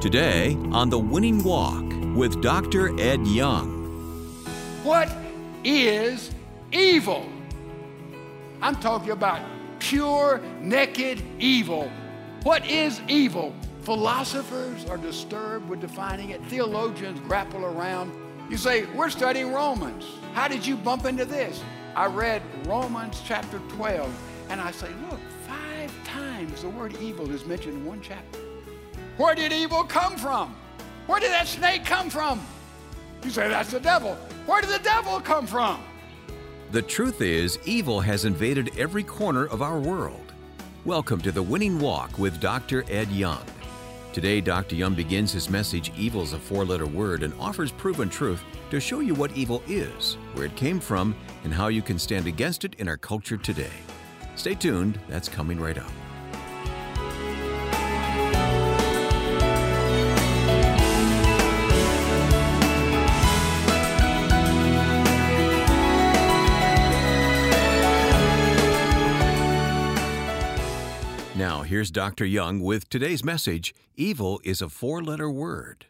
Today on The Winning Walk with Dr. Ed Young. What is evil? I'm talking about pure, naked evil. What is evil? Philosophers are disturbed with defining it. Theologians grapple around. You say, we're studying Romans. How did you bump into this? I read Romans chapter 12, and I say, look, 5 times the word evil is mentioned in one chapter. Where did evil come from? Where did that snake come from? You say, that's the devil. Where did the devil come from? The truth is, evil has invaded every corner of our world. Welcome to The Winning Walk with Dr. Ed Young. Today, Dr. Young begins his message, Evil's a Four-Letter Word, and offers proven truth to show you what evil is, where it came from, and how you can stand against it in our culture today. Stay tuned. That's coming right up. Now, here's Dr. Young with today's message, Evil is a Four-Letter Word.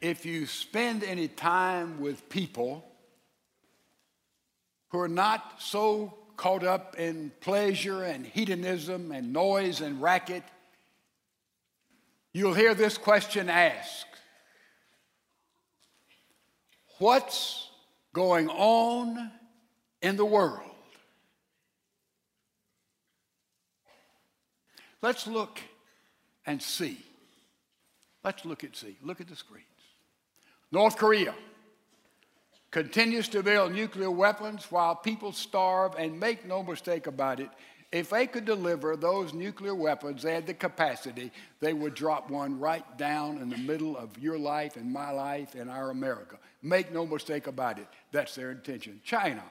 If you spend any time with people who are not so caught up in pleasure and hedonism and noise and racket, you'll hear this question asked. What's going on in the world? Let's look and see. Let's look and see. Look at the screens. North Korea continues to build nuclear weapons while people starve, and make no mistake about it, if they could deliver those nuclear weapons, they had the capacity, they would drop one right down in the middle of your life and my life and our America. Make no mistake about it, that's their intention. China.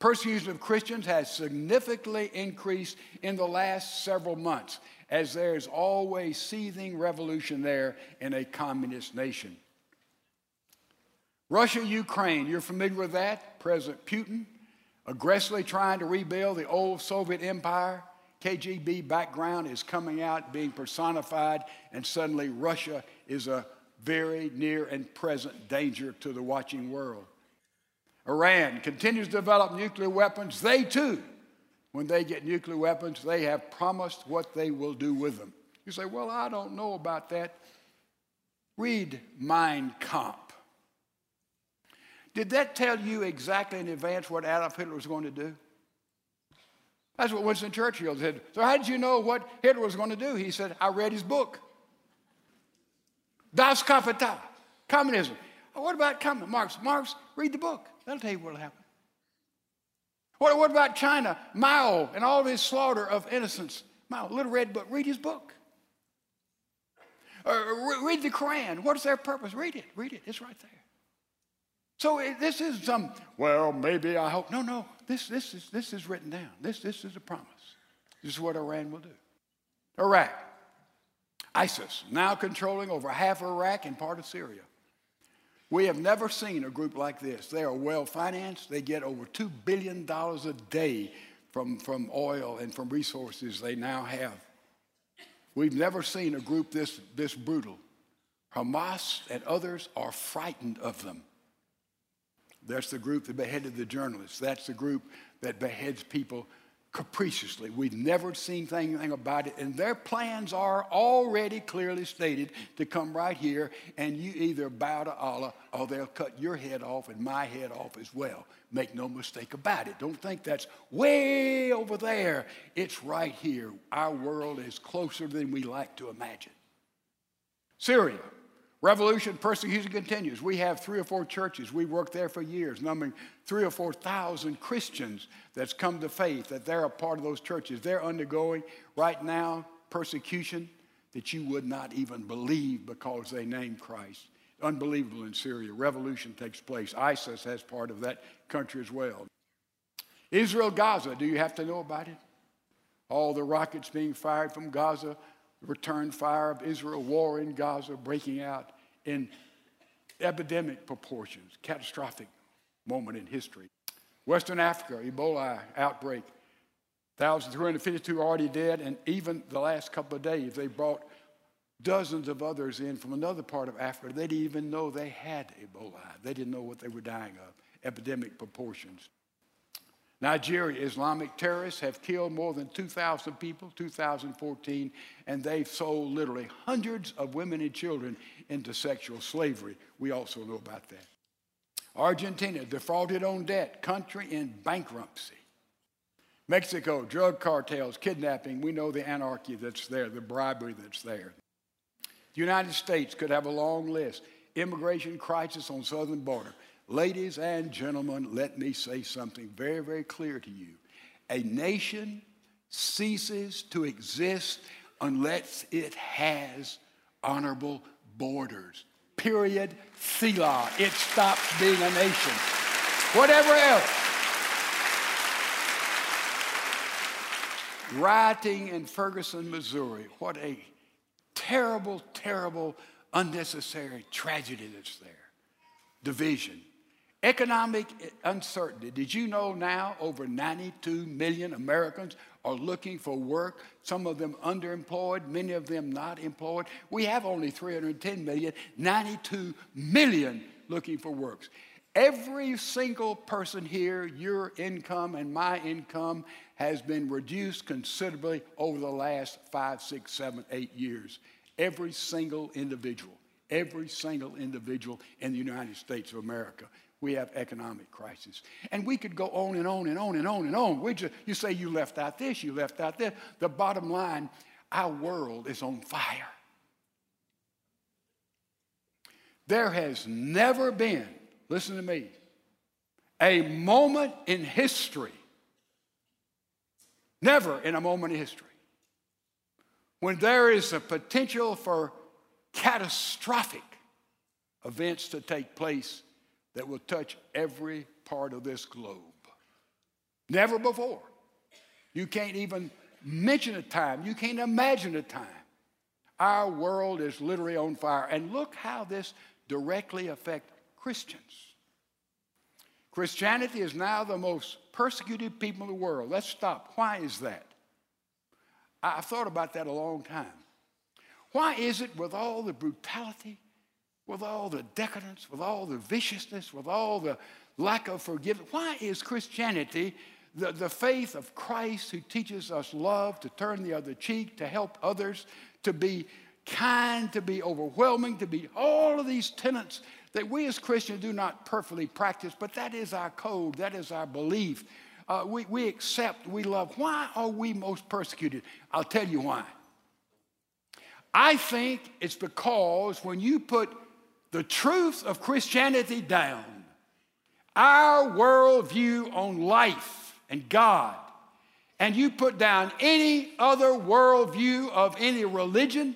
Persecution of Christians has significantly increased in the last several months, as there is always seething revolution there in a communist nation. Russia, Ukraine, you're familiar with that? President Putin aggressively trying to rebuild the old Soviet Empire. KGB background is coming out, being personified, and suddenly Russia is a very near and present danger to the watching world. Iran continues to develop nuclear weapons. They, too, when they get nuclear weapons, they have promised what they will do with them. You say, well, I don't know about that. Read Mein Kampf. Did that tell you exactly in advance what Adolf Hitler was going to do? That's what Winston Churchill said. So how did you know what Hitler was going to do? He said, I read his book. Das Kapital, communism. Oh, what about communism? Marx, read the book. That'll tell you what will happen. What about China? Mao and all of his slaughter of innocents. Mao, little red book. Read his book. Read the Quran. What's their purpose? Read it. Read it. It's right there. So this is some, well, maybe I hope. No. This is written down. This is a promise. This is what Iran will do. Iraq. ISIS, now controlling over half of Iraq and part of Syria. We have never seen a group like this. They are well-financed. They get over $2 billion a day from oil and from resources they now have. We've never seen a group this brutal. Hamas and others are frightened of them. That's the group that beheaded the journalists. That's the group that beheads people capriciously. We've never seen anything about it, and their plans are already clearly stated to come right here, and you either bow to Allah or they'll cut your head off and my head off as well. Make no mistake about it. Don't think that's way over there. It's right here. Our world is closer than we like to imagine. Syria. Revolution, persecution continues. We have 3 or 4 churches. We worked there for years, numbering 3,000 or 4,000 Christians that's come to faith, that they're a part of those churches. They're undergoing right now persecution that you would not even believe because they named Christ. Unbelievable in Syria. Revolution takes place. ISIS has part of that country as well. Israel, Gaza, do you have to know about it? All the rockets being fired from Gaza, return fire of Israel, war in Gaza breaking out in epidemic proportions, catastrophic moment in history. Western Africa, Ebola outbreak, 1,352 already dead, and even the last couple of days they brought dozens of others in from another part of Africa. They didn't even know they had Ebola. They didn't know what they were dying of, epidemic proportions. Nigeria, Islamic terrorists have killed more than 2,000 people, 2014, and they've sold literally hundreds of women and children into sexual slavery. We also know about that. Argentina, defrauded on debt, country in bankruptcy. Mexico, drug cartels, kidnapping. We know the anarchy that's there, the bribery that's there. The United States could have a long list. Immigration crisis on southern border. Ladies and gentlemen, let me say something very, very clear to you. A nation ceases to exist unless it has honorable borders. Period. Selah. It stops being a nation. Whatever else. Rioting in Ferguson, Missouri. What a terrible, terrible, unnecessary tragedy that's there. Division. Economic uncertainty. Did you know now over 92 million Americans are looking for work, some of them underemployed, many of them not employed? We have only 310 million, 92 million looking for work. Every single person here, your income and my income has been reduced considerably over the last 5, 6, 7, 8 years. Every single individual. Every single individual in the United States of America. We have economic crisis. And we could go on and on and on and on and on. You say you left out this, you left out this. The bottom line, our world is on fire. There has never been, listen to me, a moment in history, never in a moment in history, when there is a potential for catastrophic events to take place that will touch every part of this globe. Never before. You can't even mention a time. You can't imagine a time. Our world is literally on fire. And look how this directly affects Christians. Christianity is now the most persecuted people in the world. Let's stop. Why is that? I've thought about that a long time. Why is it with all the brutality, with all the decadence, with all the viciousness, with all the lack of forgiveness, why is Christianity, the faith of Christ who teaches us love, to turn the other cheek, to help others, to be kind, to be overwhelming, to be all of these tenets that we as Christians do not perfectly practice, but that is our code, that is our belief. We accept, we love. Why are we most persecuted? I'll tell you why. I think it's because when you put the truth of Christianity down, our worldview on life and God, and you put down any other worldview of any religion,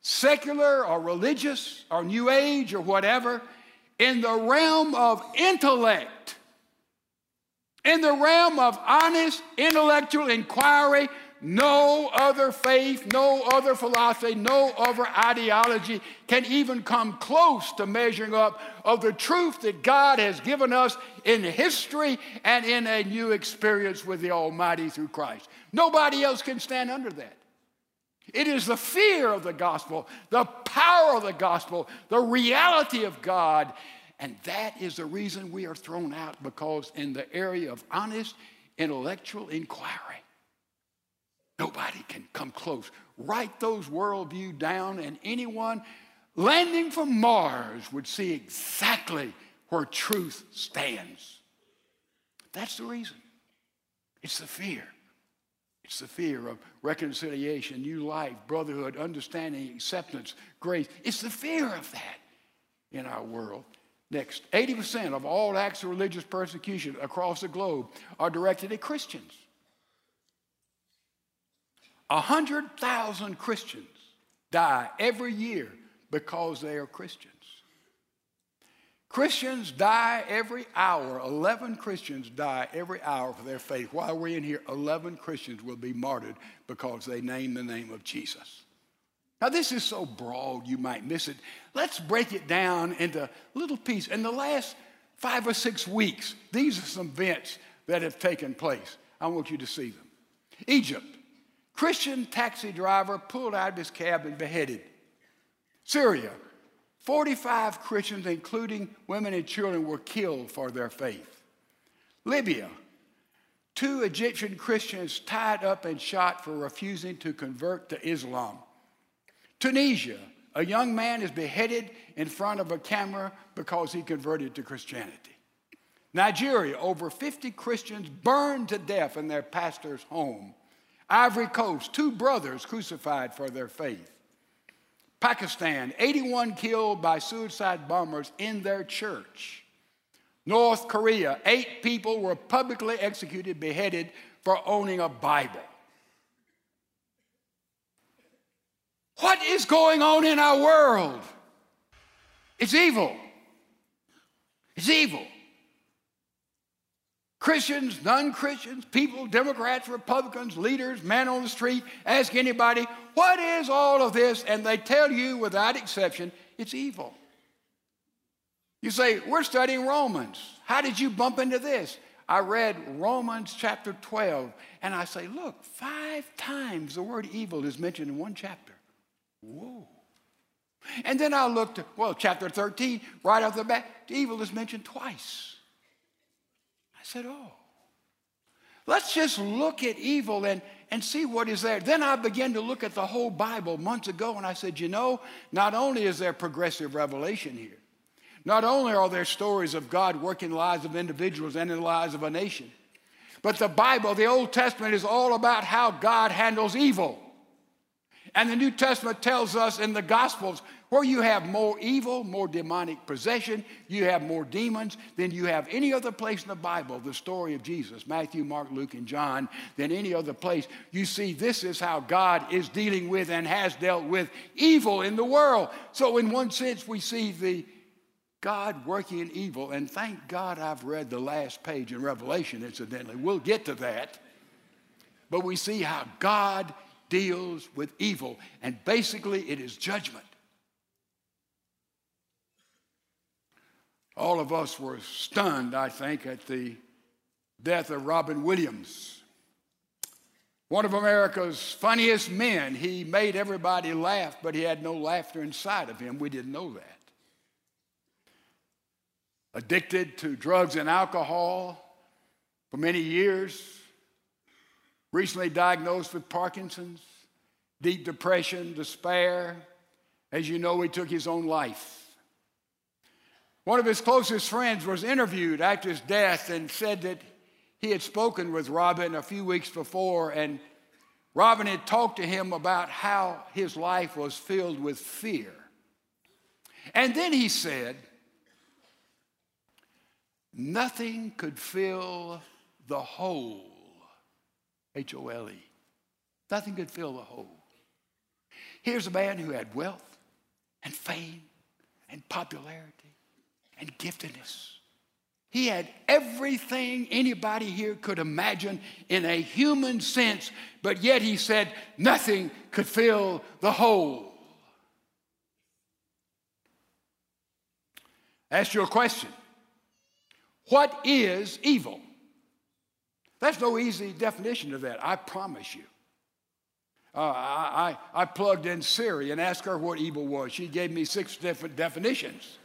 secular or religious or New Age or whatever, in the realm of intellect, in the realm of honest intellectual inquiry, no other faith, no other philosophy, no other ideology can even come close to measuring up of the truth that God has given us in history and in a new experience with the Almighty through Christ. Nobody else can stand under that. It is the fear of the gospel, the power of the gospel, the reality of God, and that is the reason we are thrown out, because in the area of honest intellectual inquiry, nobody can come close. Write those worldview down, and anyone landing from Mars would see exactly where truth stands. That's the reason. It's the fear. It's the fear of reconciliation, new life, brotherhood, understanding, acceptance, grace. It's the fear of that in our world. Next, 80% of all acts of religious persecution across the globe are directed at Christians. 100,000 Christians die every year because they are Christians. Christians die every hour. 11 Christians die every hour for their faith. While we're in here, 11 Christians will be martyred because they name the name of Jesus. Now, this is so broad you might miss it. Let's break it down into little pieces. In the last 5 or 6 weeks, these are some events that have taken place. I want you to see them. Egypt. Christian taxi driver pulled out of his cab and beheaded. Syria, 45 Christians, including women and children, were killed for their faith. Libya, 2 Egyptian Christians tied up and shot for refusing to convert to Islam. Tunisia, a young man is beheaded in front of a camera because he converted to Christianity. Nigeria, over 50 Christians burned to death in their pastor's home. Ivory Coast, 2 brothers crucified for their faith. Pakistan, 81 killed by suicide bombers in their church. North Korea, 8 people were publicly executed, beheaded for owning a Bible. What is going on in our world? It's evil. It's evil. Christians, non-Christians, people, Democrats, Republicans, leaders, man on the street, ask anybody, what is all of this? And they tell you without exception, it's evil. You say, we're studying Romans. How did you bump into this? I read Romans chapter 12, and I say, look, 5 times the word evil is mentioned in 1 chapter. Whoa. And then I looked, well, chapter 13, right off the bat, evil is mentioned twice. I said, oh, let's just look at evil and see what is there. Then I began to look at the whole Bible months ago, and I said, you know, not only is there progressive revelation here, not only are there stories of God working in the lives of individuals and in the lives of a nation, but the Bible, the Old Testament, is all about how God handles evil. And the New Testament tells us in the Gospels, where you have more evil, more demonic possession, you have more demons than you have any other place in the Bible, the story of Jesus, Matthew, Mark, Luke, and John, than any other place. You see, this is how God is dealing with and has dealt with evil in the world. So in one sense, we see the God working in evil, and thank God I've read the last page in Revelation, incidentally. We'll get to that. But we see how God deals with evil, and basically it is judgment. All of us were stunned, I think, at the death of Robin Williams, one of America's funniest men. He made everybody laugh, but he had no laughter inside of him. We didn't know that. Addicted to drugs and alcohol for many years, recently diagnosed with Parkinson's, deep depression, despair. As you know, he took his own life. One of his closest friends was interviewed after his death and said that he had spoken with Robin a few weeks before, and Robin had talked to him about how his life was filled with fear. And then he said, nothing could fill the hole. H-O-L-E. Nothing could fill the hole. Here's a man who had wealth and fame and popularity and giftedness. He had everything anybody here could imagine in a human sense, but yet he said nothing could fill the hole. Ask you a question. What is evil? That's no easy definition of that, I promise you. I plugged in Siri and asked her what evil was. She gave me 6 different definitions.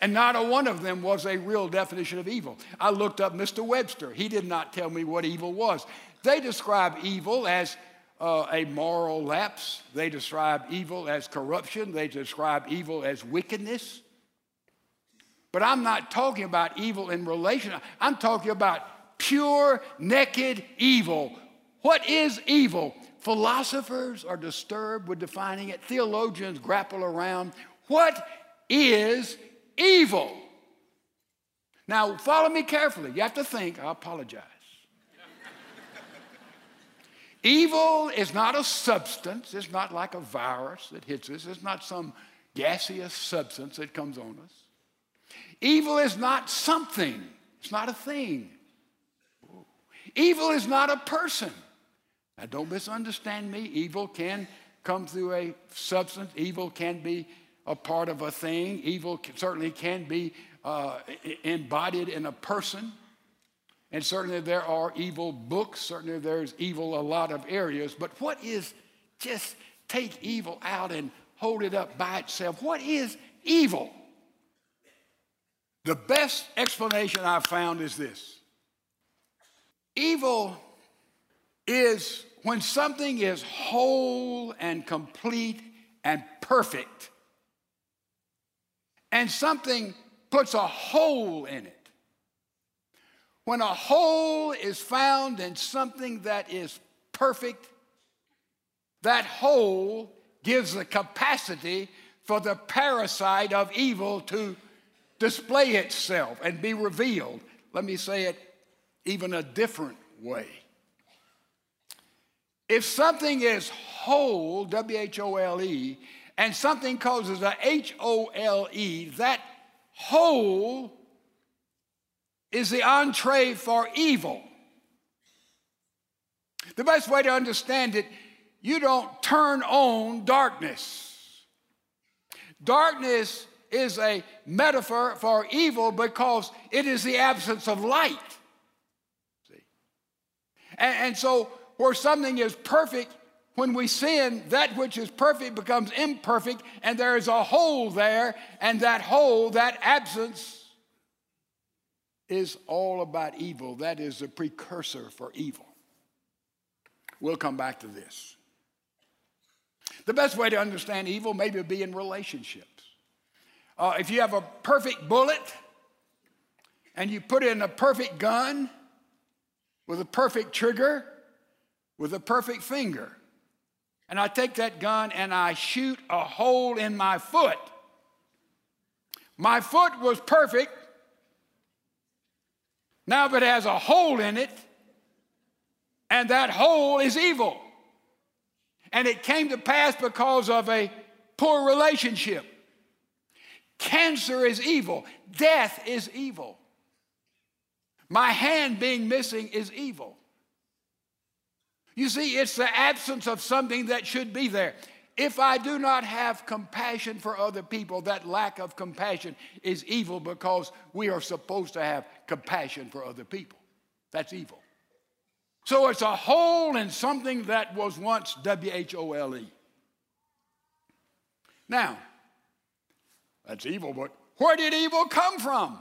And not a one of them was a real definition of evil. I looked up Mr. Webster. He did not tell me what evil was. They describe evil as a moral lapse. They describe evil as corruption. They describe evil as wickedness. But I'm not talking about evil in relation. I'm talking about pure, naked evil. What is evil? Philosophers are disturbed with defining it. Theologians grapple around. What is evil? Now, follow me carefully. You have to think. I apologize. Evil is not a substance. It's not like a virus that hits us. It's not some gaseous substance that comes on us. Evil is not something. It's not a thing. Evil is not a person. Now, don't misunderstand me. Evil can come through a substance. Evil can be a part of a thing. Evil certainly can be embodied in a person. And certainly there are evil books. Certainly there's evil a lot of areas. But what is just take evil out and hold it up by itself? What is evil? The best explanation I've found is this. Evil is when something is whole and complete and perfect, and something puts a hole in it. When a hole is found in something that is perfect, that hole gives the capacity for the parasite of evil to display itself and be revealed. Let me say it even a different way. If something is whole, W-H-O-L-E, and something causes a H-O-L-E, that whole is the entree for evil. The best way to understand it, you don't turn on darkness. Darkness is a metaphor for evil because it is the absence of light. See? And so where something is perfect, when we sin, that which is perfect becomes imperfect, and there is a hole there, and that hole, that absence, is all about evil. That is the precursor for evil. We'll come back to this. The best way to understand evil maybe would be in relationships. If you have a perfect bullet and you put in a perfect gun with a perfect trigger with a perfect finger, and I take that gun and I shoot a hole in my foot. My foot was perfect. Now if it has a hole in it, and that hole is evil. And it came to pass because of a poor relationship. Cancer is evil. Death is evil. My hand being missing is evil. You see, it's the absence of something that should be there. If I do not have compassion for other people, that lack of compassion is evil because we are supposed to have compassion for other people. That's evil. So it's a hole in something that was once W-H-O-L-E. Now, that's evil, but where did evil come from?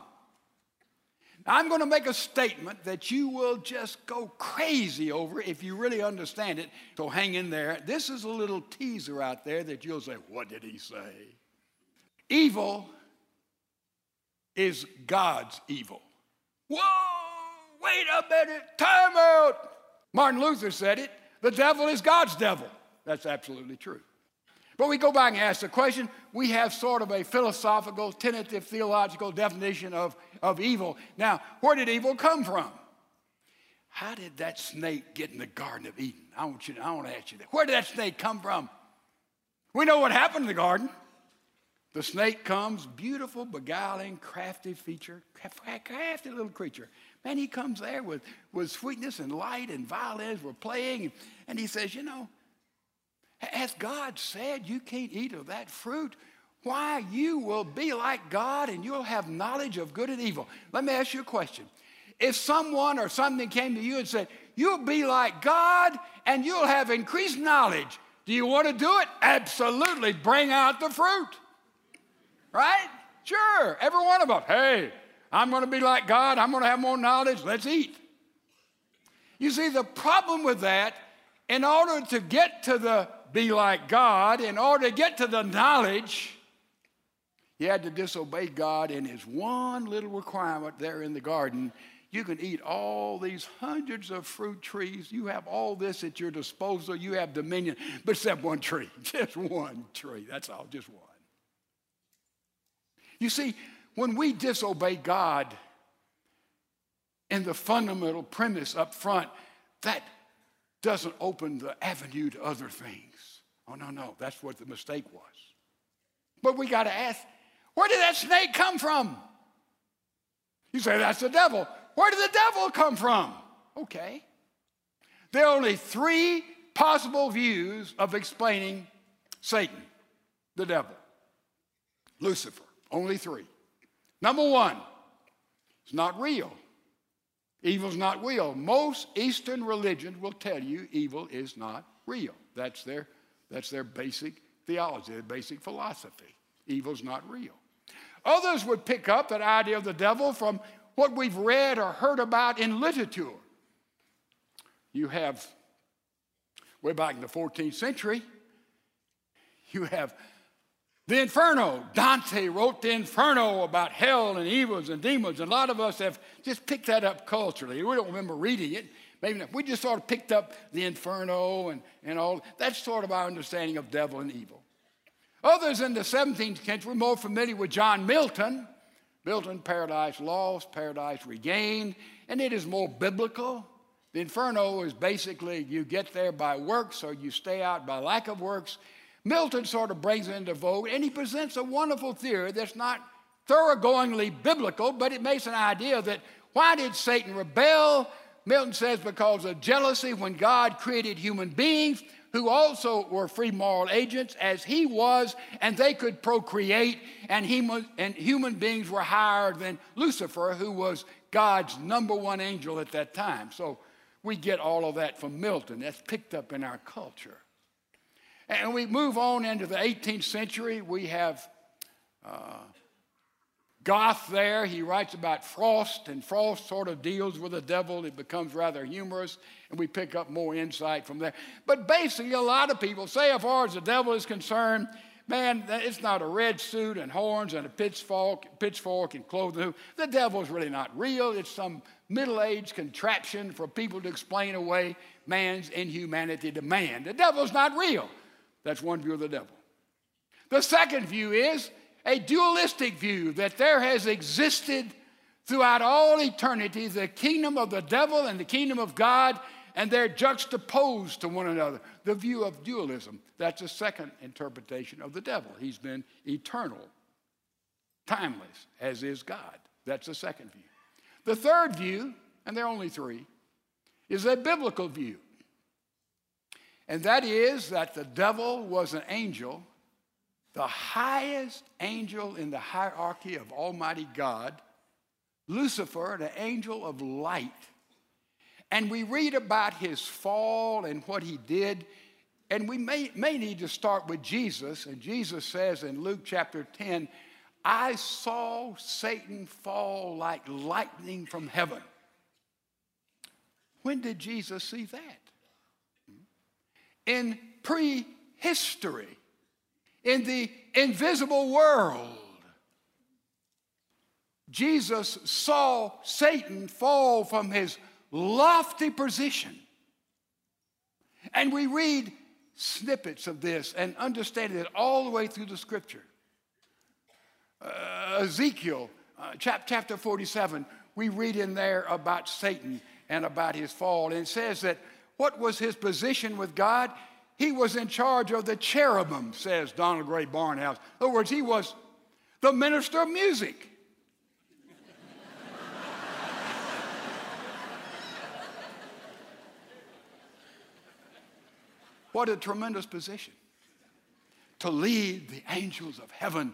Now, I'm going to make a statement that you will just go crazy over if you really understand it, so hang in there. This is a little teaser out there that you'll say, what did he say? Evil is God's evil. Whoa, wait a minute, time out. Martin Luther said it, the devil is God's devil. That's absolutely true. But we go back and ask the question, we have sort of a philosophical, tentative, theological definition of evil. Now, where did evil come from? How did that snake get in the Garden of Eden? I want to ask you that. Where did that snake come from? We know what happened in the garden. The snake comes, beautiful, beguiling, crafty little creature. Man, he comes there with sweetness and light and violins were playing, and he says, you know, as God said, you can't eat of that fruit. Why, you will be like God and you'll have knowledge of good and evil. Let me ask you a question. If someone or something came to you and said, you'll be like God and you'll have increased knowledge, do you want to do it? Absolutely. Bring out the fruit. Right? Sure. Every one of us. Hey, I'm going to be like God. I'm going to have more knowledge. Let's eat. You see, the problem with that, in order to get to the be like God, in order to get to the knowledge, you had to disobey God in his one little requirement there in the garden. You can eat all these hundreds of fruit trees. You have all this at your disposal. You have dominion, but except one tree, just one tree. That's all, just one. You see, when we disobey God in the fundamental premise up front, that doesn't open the avenue to other things. Oh, no, that's what the mistake was. But we got to ask, where did that snake come from? You say, that's the devil. Where did the devil come from? Okay. There are only three possible views of explaining Satan, the devil, Lucifer. Only three. Number one, it's not real. Evil's not real. Most Eastern religions will tell you evil is not real. That's their basic theology, their basic philosophy. Evil's not real. Others would pick up that idea of the devil from what we've read or heard about in literature. You have, way back in the 14th century, you have the Inferno. Dante wrote the Inferno about hell and evils and demons. And a lot of us have just picked that up culturally. We don't remember reading it. Maybe not. We just sort of picked up the Inferno and all. That's sort of our understanding of devil and evil. Others in the 17th century were more familiar with John Milton. Milton, Paradise Lost, Paradise Regained. And it is more biblical. The Inferno is basically you get there by works or you stay out by lack of works. Milton sort of brings it into vogue, and he presents a wonderful theory that's not thoroughgoingly biblical, but it makes an idea that why did Satan rebel? Milton says because of jealousy when God created human beings who also were free moral agents as he was, and they could procreate, and human beings were higher than Lucifer, who was God's #1 angel at that time. So we get all of that from Milton. That's picked up in our culture. And we move on into the 18th century. We have Goethe there. He writes about Frost, and Frost sort of deals with the devil. It becomes rather humorous, and we pick up more insight from there. But basically, a lot of people say, as far as the devil is concerned, man, it's not a red suit and horns and a pitchfork and clothing. The devil's really not real. It's some middle-aged contraption for people to explain away man's inhumanity to man. The devil's not real. That's one view of the devil. The second view is a dualistic view that there has existed throughout all eternity the kingdom of the devil and the kingdom of God, and they're juxtaposed to one another. The view of dualism, that's the second interpretation of the devil. He's been eternal, timeless, as is God. That's the second view. The third view, and there are only three, is a biblical view. And that is that the devil was an angel, the highest angel in the hierarchy of Almighty God, Lucifer, the angel of light. And we read about his fall and what he did. And we may need to start with Jesus. And Jesus says in Luke chapter 10, I saw Satan fall like lightning from heaven. When did Jesus see that? In prehistory, in the invisible world, Jesus saw Satan fall from his lofty position. And we read snippets of this and understand it all the way through the Scripture. Ezekiel, chapter 47, we read in there about Satan and about his fall. And it says that what was his position with God? He was in charge of the cherubim, says Donald Gray Barnhouse. In other words, he was the minister of music. What a tremendous position. To lead the angels of heaven,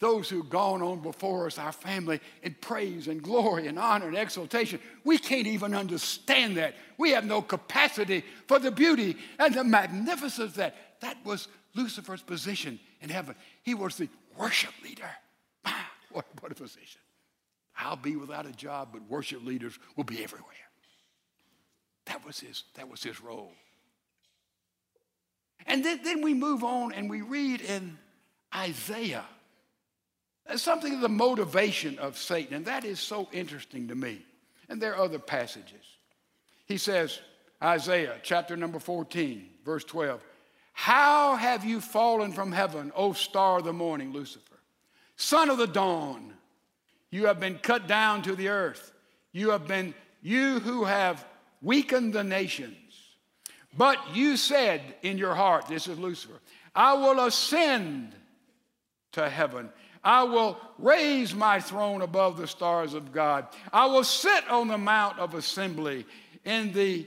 those who've gone on before us, our family, in praise and glory and honor and exaltation. We can't even understand that. We have no capacity for the beauty and the magnificence of that. That was Lucifer's position in heaven. He was the worship leader. What a position. I'll be without a job, but worship leaders will be everywhere. That was his role. And then we move on and we read in Isaiah something of the motivation of Satan, and that is so interesting to me. And there are other passages. He says, Isaiah chapter number 14, verse 12, how have you fallen from heaven, O star of the morning, Lucifer? Son of the dawn, you have been cut down to the earth. You who have weakened the nations. But you said in your heart, this is Lucifer, I will ascend to heaven. I will raise my throne above the stars of God. I will sit on the mount of assembly. In the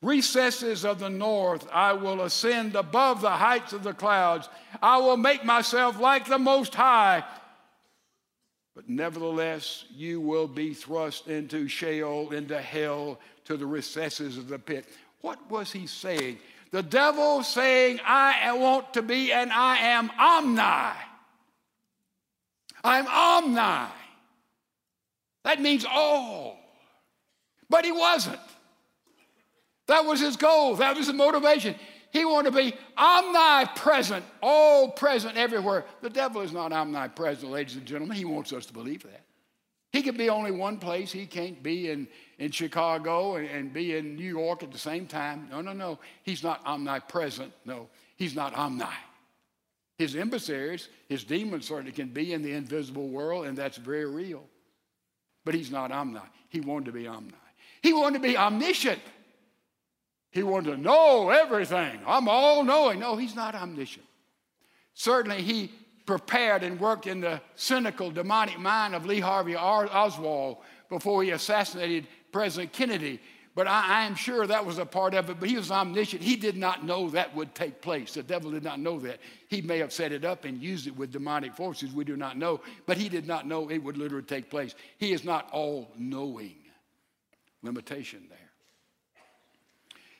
recesses of the north, I will ascend above the heights of the clouds. I will make myself like the Most High. But nevertheless, you will be thrust into Sheol, into hell, to the recesses of the pit. What was he saying? The devil saying, I want to be, and I am omni. I'm omni. That means all. But he wasn't. That was his goal. That was his motivation. He wanted to be omnipresent, all present everywhere. The devil is not omnipresent, ladies and gentlemen. He wants us to believe that. He can be only one place. He can't be in Chicago and be in New York at the same time. No, no, no. He's not omnipresent. No, he's not omni. His emissaries, his demons certainly can be in the invisible world, and that's very real. But he's not omni. He wanted to be omni. He wanted to be omniscient. He wanted to know everything. I'm all-knowing. No, he's not omniscient. Certainly, he prepared and worked in the cynical, demonic mind of Lee Harvey Oswald before he assassinated President Kennedy. But I am sure that was a part of it. But he was omniscient. He did not know that would take place. The devil did not know that. He may have set it up and used it with demonic forces. We do not know. But he did not know it would literally take place. He is not all-knowing. Limitation there.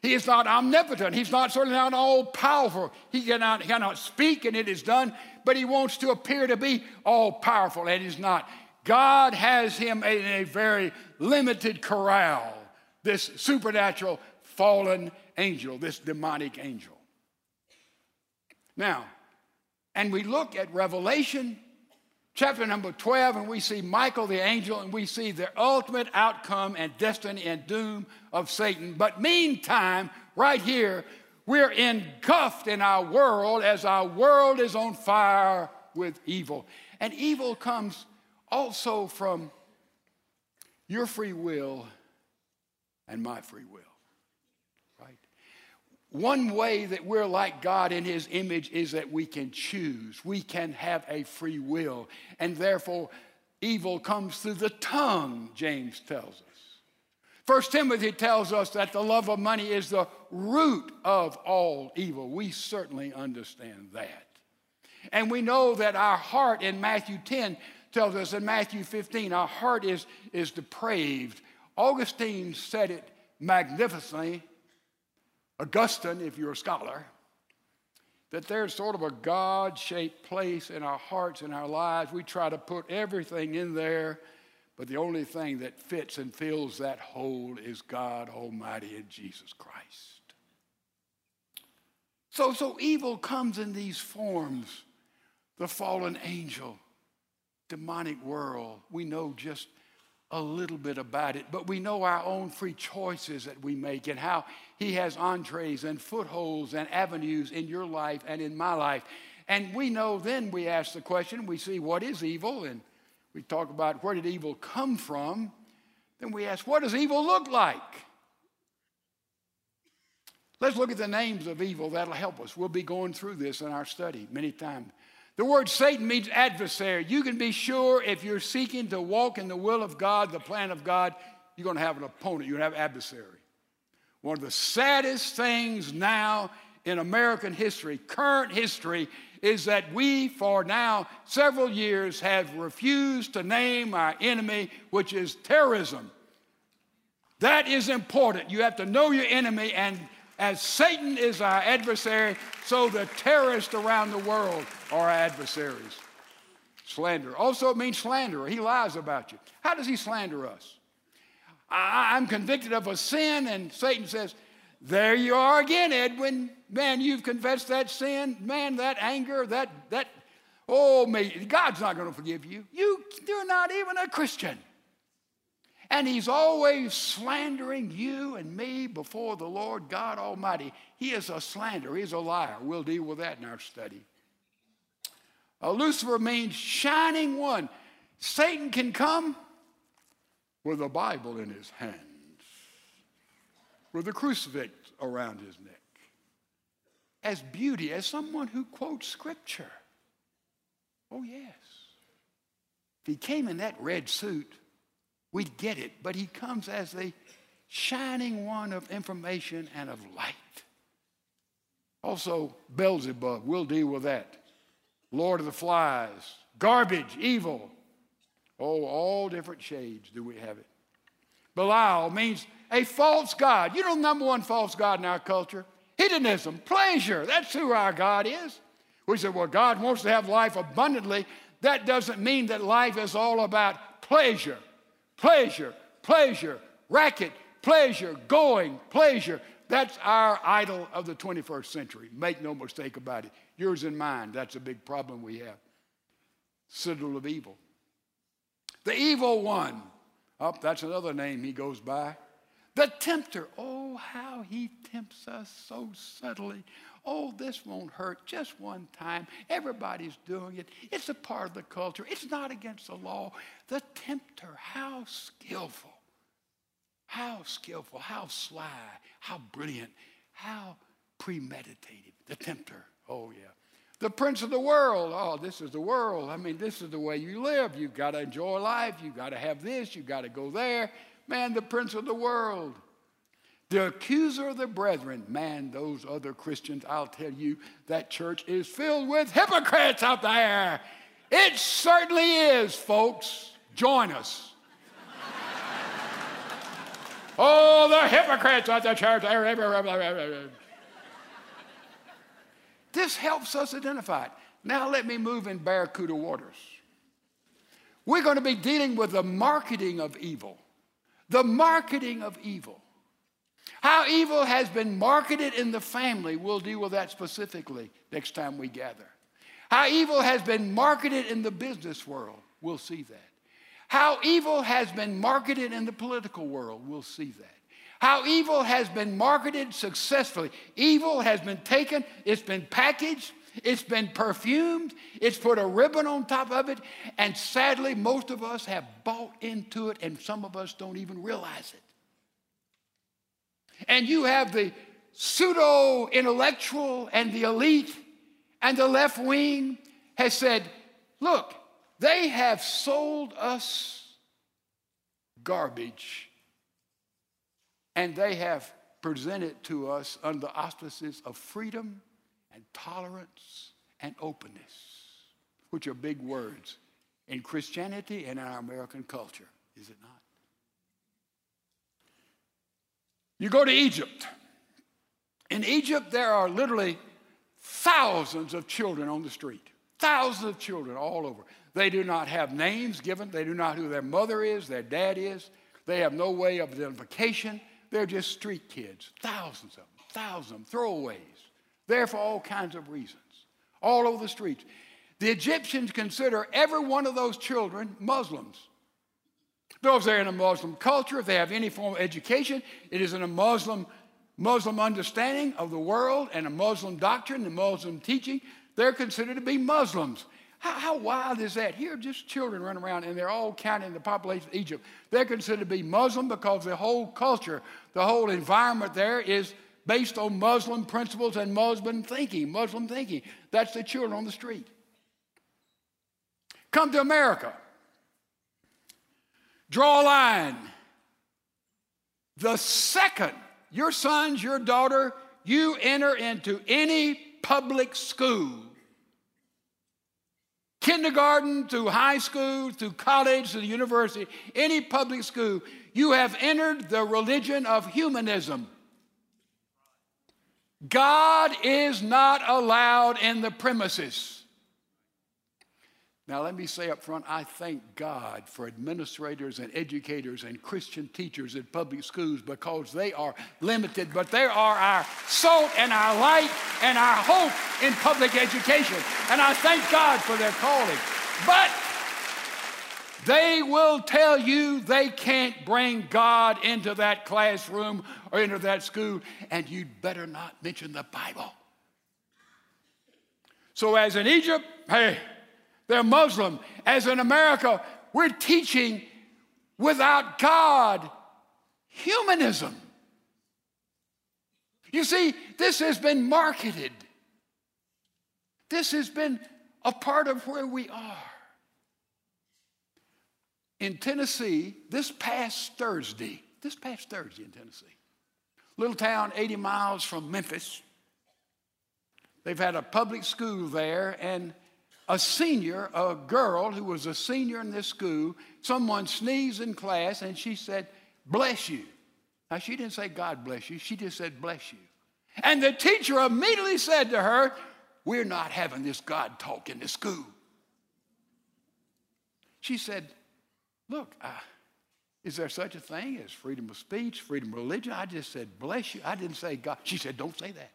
He is not omnipotent. He's not certainly not all-powerful. He cannot speak, and it is done, but he wants to appear to be all-powerful, and he's not. God has him in a very limited corral, this supernatural fallen angel, this demonic angel. Now, and we look at Revelation chapter number 12, and we see Michael the angel, and we see the ultimate outcome and destiny and doom of Satan. But meantime, right here, we're engulfed in our world as our world is on fire with evil. And evil comes also from your free will and my free will, right? One way that we're like God in his image is that we can choose. We can have a free will. And therefore, evil comes through the tongue, James tells us. 1 Timothy tells us that the love of money is the root of all evil. We certainly understand that. And we know that our heart in Matthew 10 tells us, in Matthew 15, our heart is depraved. Augustine said it magnificently. Augustine, if you're a scholar, that there's sort of a God-shaped place in our hearts and our lives. We try to put everything in there, but the only thing that fits and fills that hole is God Almighty and Jesus Christ. So evil comes in these forms. The fallen angel, demonic world. We know just a little bit about it, but we know our own free choices that we make and how he has entrees and footholds and avenues in your life and in my life. And we know then we ask the question, we see what is evil, and we talk about where did evil come from. Then we ask, what does evil look like? Let's look at the names of evil. That'll help us. We'll be going through this in our study many times. The word Satan means adversary. You can be sure if you're seeking to walk in the will of God, the plan of God, you're going to have an opponent. You're going to have an adversary. One of the saddest things now in American history, current history, is that we, for now several years, have refused to name our enemy, which is terrorism. That is important. You have to know your enemy, and as Satan is our adversary, so the terrorists around the world are our adversaries. Slander. Also, it means slanderer. He lies about you. How does he slander us? I'm convicted of a sin, and Satan says, there you are again, Edwin. Man, you've confessed that sin. Man, that anger, God's not going to forgive you. You're not even a Christian. And he's always slandering you and me before the Lord God Almighty. He is a slanderer. He's a liar. We'll deal with that in our study. Lucifer means shining one. Satan can come with a Bible in his hands, with a crucifix around his neck, as beauty, as someone who quotes Scripture. Oh, yes. If he came in that red suit, we'd get it, but he comes as the shining one of information and of light. Also, Beelzebub, we'll deal with that. Lord of the Flies, garbage, evil, Oh, all different shades do we have it. Belial means a false god. You know the number one false god in our culture? Hedonism, pleasure. That's who our God is. We say, well, God wants to have life abundantly. That doesn't mean that life is all about pleasure, pleasure, pleasure, racket, pleasure, going, pleasure. That's our idol of the 21st century. Make no mistake about it. Yours and mine, that's a big problem we have. Citadel of evil. The evil one. Oh, that's another name he goes by. The tempter. Oh, how he tempts us so subtly. Oh, this won't hurt. Just one time. Everybody's doing it. It's a part of the culture. It's not against the law. The tempter. How skillful. How skillful. How sly. How brilliant. How premeditated. The tempter. Oh, yeah. The prince of the world. Oh, this is the world. I mean, this is the way you live. You've got to enjoy life. You've got to have this. You've got to go there. Man, the prince of the world. The accuser of the brethren. Man, those other Christians, I'll tell you, that church is filled with hypocrites out there. It certainly is, folks. Join us. Oh, the hypocrites at the church. This helps us identify it. Now let me move in Barracuda waters. We're going to be dealing with the marketing of evil. The marketing of evil. How evil has been marketed in the family. We'll deal with that specifically next time we gather. How evil has been marketed in the business world. We'll see that. How evil has been marketed in the political world. We'll see that. How evil has been marketed successfully. Evil has been taken, it's been packaged, it's been perfumed, it's put a ribbon on top of it, and sadly, most of us have bought into it, and some of us don't even realize it. And you have the pseudo-intellectual and the elite and the left wing has said, look, they have sold us garbage. And they have presented to us under auspices of freedom and tolerance and openness, which are big words in Christianity and in our American culture, is it not? You go to Egypt. In Egypt, there are literally thousands of children on the street, thousands of children all over. They do not have names given. They do not know who their mother is, their dad is. They have no way of identification. They're just street kids, thousands of them, throwaways. There for all kinds of reasons, all over the streets. The Egyptians consider every one of those children Muslims. Because they're in a Muslim culture, if they have any form of education, it is in a Muslim understanding of the world and a Muslim doctrine, the Muslim teaching, they're considered to be Muslims. How wild is that? Here are just children running around, and they're all counting the population of Egypt. They're considered to be Muslim because the whole culture, the whole environment there is based on Muslim principles and Muslim thinking. That's the children on the street. Come to America. Draw a line. The second your sons, your daughter, you enter into any public school, kindergarten, through high school, through college, through the university, any public school, you have entered the religion of humanism. God is not allowed in the premises. Now, let me say up front, I thank God for administrators and educators and Christian teachers at public schools because they are limited, but they are our salt and our light and our hope in public education. And I thank God for their calling. But they will tell you they can't bring God into that classroom or into that school, and you'd better not mention the Bible. So as in Egypt, hey, they're Muslim. As in America, we're teaching without God humanism. You see, this has been marketed. This has been a part of where we are. In Tennessee, this past Thursday in Tennessee, little town 80 miles from Memphis, they've had a public school there, and a senior, a girl who was a senior in this school, someone sneezed in class and she said, bless you. Now, she didn't say God bless you. She just said bless you. And the teacher immediately said to her, we're not having this God talk in the school. She said, look, is there such a thing as freedom of speech, freedom of religion? I just said bless you. I didn't say God. She said, don't say that.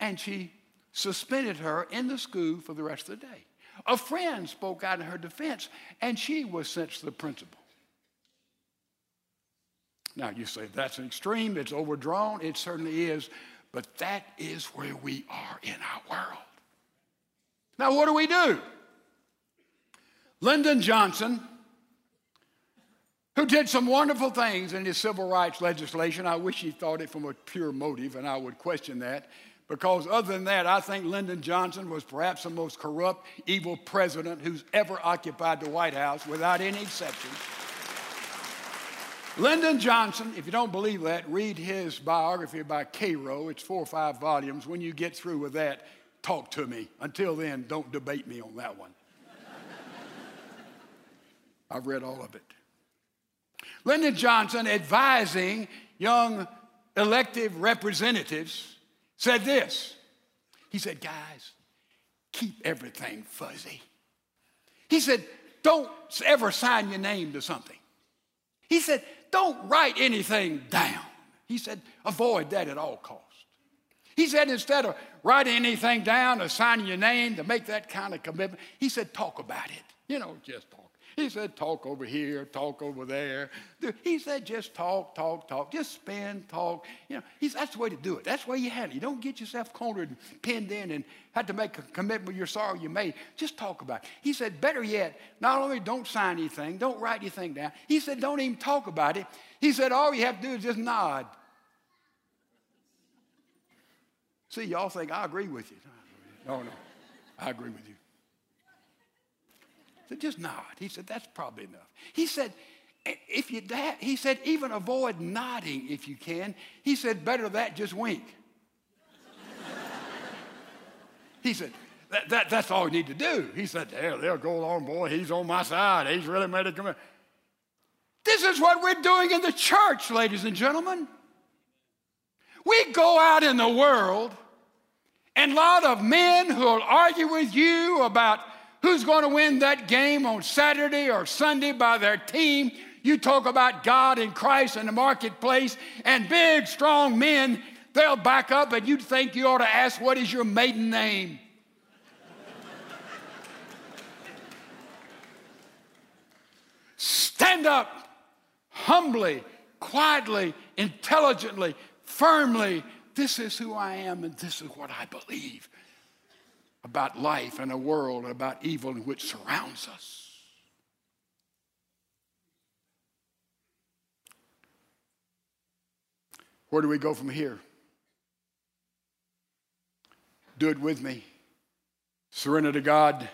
And she suspended her in the school for the rest of the day. A friend spoke out in her defense, and she was sent to the principal. Now, you say, that's an extreme, it's overdrawn. It certainly is, but that is where we are in our world. Now, what do? Lyndon Johnson, who did some wonderful things in his civil rights legislation, I wish he thought it from a pure motive, and I would question that, because other than that, I think Lyndon Johnson was perhaps the most corrupt, evil president who's ever occupied the White House, without any exception. Lyndon Johnson, if you don't believe that, read his biography by Cairo. It's 4 or 5 volumes. When you get through with that, talk to me. Until then, don't debate me on that one. I've read all of it. Lyndon Johnson, advising young elective representatives, said this. He said, guys, keep everything fuzzy. He said, don't ever sign your name to something. He said, don't write anything down. He said, avoid that at all costs. He said, instead of writing anything down or signing your name to make that kind of commitment, he said, talk about it. You know, just talk. He said, talk over here, talk over there. He said, just talk, talk, talk. Just spin, talk. You know, that's the way to do it. That's the way you handle it. You don't get yourself cornered and pinned in and have to make a commitment you're sorry you made. Just talk about it. He said, better yet, not only don't sign anything, don't write anything down. He said, don't even talk about it. He said, all you have to do is just nod. See, y'all think, I agree with you. No, I agree with you. So just nod. He said, that's probably enough. He said, even avoid nodding if you can. He said, better that, just wink. He said, that's all you need to do. He said, there, they'll go along, boy. He's on my side. He's really made it come. This is what we're doing in the church, ladies and gentlemen. We go out in the world, and a lot of men who will argue with you about who's going to win that game on Saturday or Sunday by their team. You talk about God and Christ in the marketplace, and big, strong men, they'll back up, and you'd think you ought to ask, what is your maiden name? Stand up humbly, quietly, intelligently, firmly. This is who I am, and this is what I believe about life and a world, about evil which surrounds us. Where do we go from here? Do it with me. Surrender to God.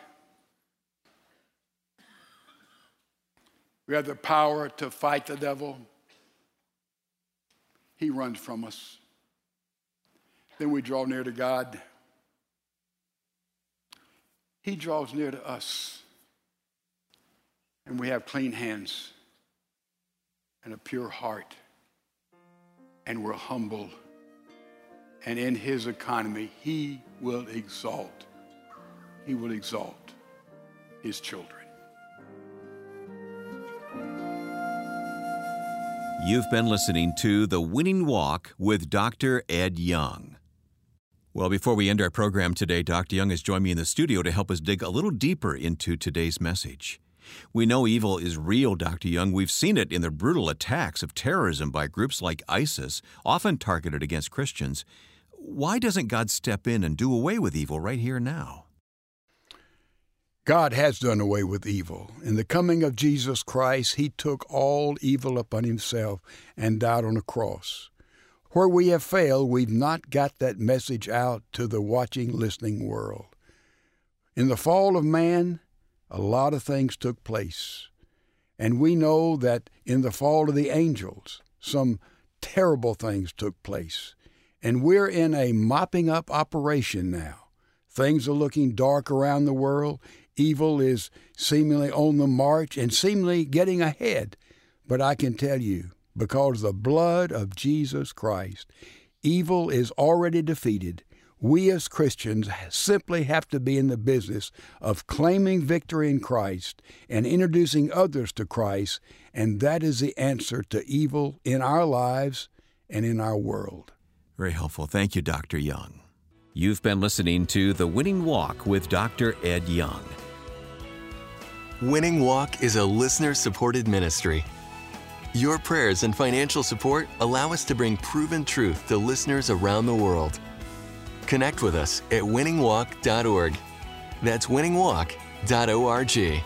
We have the power to fight the devil. He runs from us. Then we draw near to God. He draws near to us, and we have clean hands and a pure heart, and we're humble, and in his economy, he will exalt his children. You've been listening to The Winning Walk with Dr. Ed Young. Well, before we end our program today, Dr. Young has joined me in the studio to help us dig a little deeper into today's message. We know evil is real, Dr. Young. We've seen it in the brutal attacks of terrorism by groups like ISIS, often targeted against Christians. Why doesn't God step in and do away with evil right here now? God has done away with evil. In the coming of Jesus Christ, he took all evil upon himself and died on a cross. Where we have failed, we've not got that message out to the watching, listening world. In the fall of man, a lot of things took place. And we know that in the fall of the angels, some terrible things took place. And we're in a mopping up operation now. Things are looking dark around the world. Evil is seemingly on the march and seemingly getting ahead. But I can tell you, because of the blood of Jesus Christ, evil is already defeated. We as Christians simply have to be in the business of claiming victory in Christ and introducing others to Christ, and that is the answer to evil in our lives and in our world. Very helpful. Thank you, Dr. Young. You've been listening to The Winning Walk with Dr. Ed Young. Winning Walk is a listener-supported ministry. Your prayers and financial support allow us to bring proven truth to listeners around the world. Connect with us at WinningWalk.org. That's WinningWalk.org.